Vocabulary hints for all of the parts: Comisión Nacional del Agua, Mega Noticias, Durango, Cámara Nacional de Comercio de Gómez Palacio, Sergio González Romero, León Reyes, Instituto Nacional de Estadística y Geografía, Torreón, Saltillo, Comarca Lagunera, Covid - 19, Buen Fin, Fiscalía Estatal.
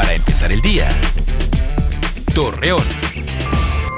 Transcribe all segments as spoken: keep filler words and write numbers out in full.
para empezar el día. Torreón.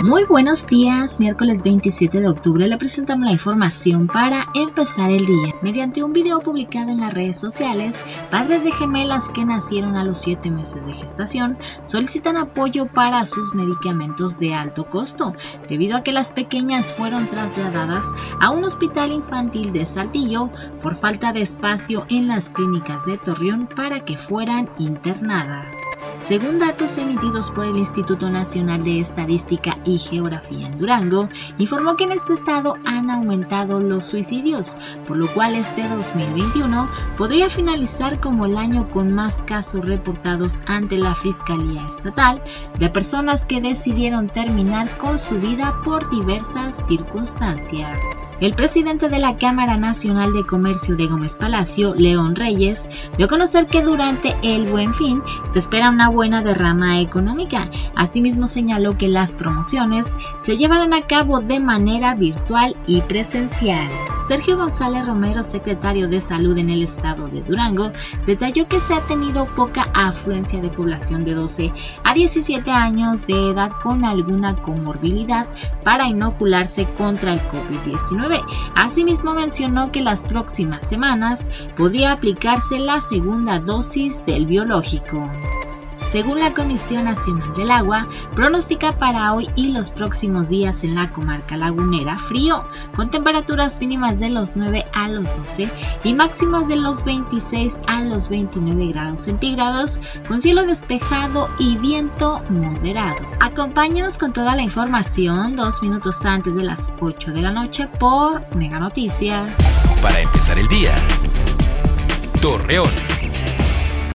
Muy buenos días, miércoles veintisiete de octubre le presentamos la información para empezar el día. Mediante un video publicado en las redes sociales, padres de gemelas que nacieron a los siete meses de gestación solicitan apoyo para sus medicamentos de alto costo, debido a que las pequeñas fueron trasladadas a un hospital infantil de Saltillo por falta de espacio en las clínicas de Torreón para que fueran internadas. Según datos emitidos por el Instituto Nacional de Estadística y Geografía en Durango, informó que en este estado han aumentado los suicidios, por lo cual este dos mil veintiuno podría finalizar como el año con más casos reportados ante la Fiscalía Estatal de personas que decidieron terminar con su vida por diversas circunstancias. El presidente de la Cámara Nacional de Comercio de Gómez Palacio, León Reyes, dio a conocer que durante el Buen Fin se espera una buena derrama económica. Asimismo, señaló que las promociones se llevarán a cabo de manera virtual y presencial. Sergio González Romero, secretario de Salud en el estado de Durango, detalló que se ha tenido poca afluencia de población de doce a diecisiete años de edad con alguna comorbilidad para inocularse contra el COVID diecinueve. Asimismo, mencionó que las próximas semanas podría aplicarse la segunda dosis del biológico. Según la Comisión Nacional del Agua, pronostica para hoy y los próximos días en la comarca lagunera frío, con temperaturas mínimas de los nueve a los doce y máximas de los veintiséis a los veintinueve grados centígrados, con cielo despejado y viento moderado. Acompáñanos con toda la información dos minutos antes de las ocho de la noche por Mega Noticias. Para empezar el día, Torreón.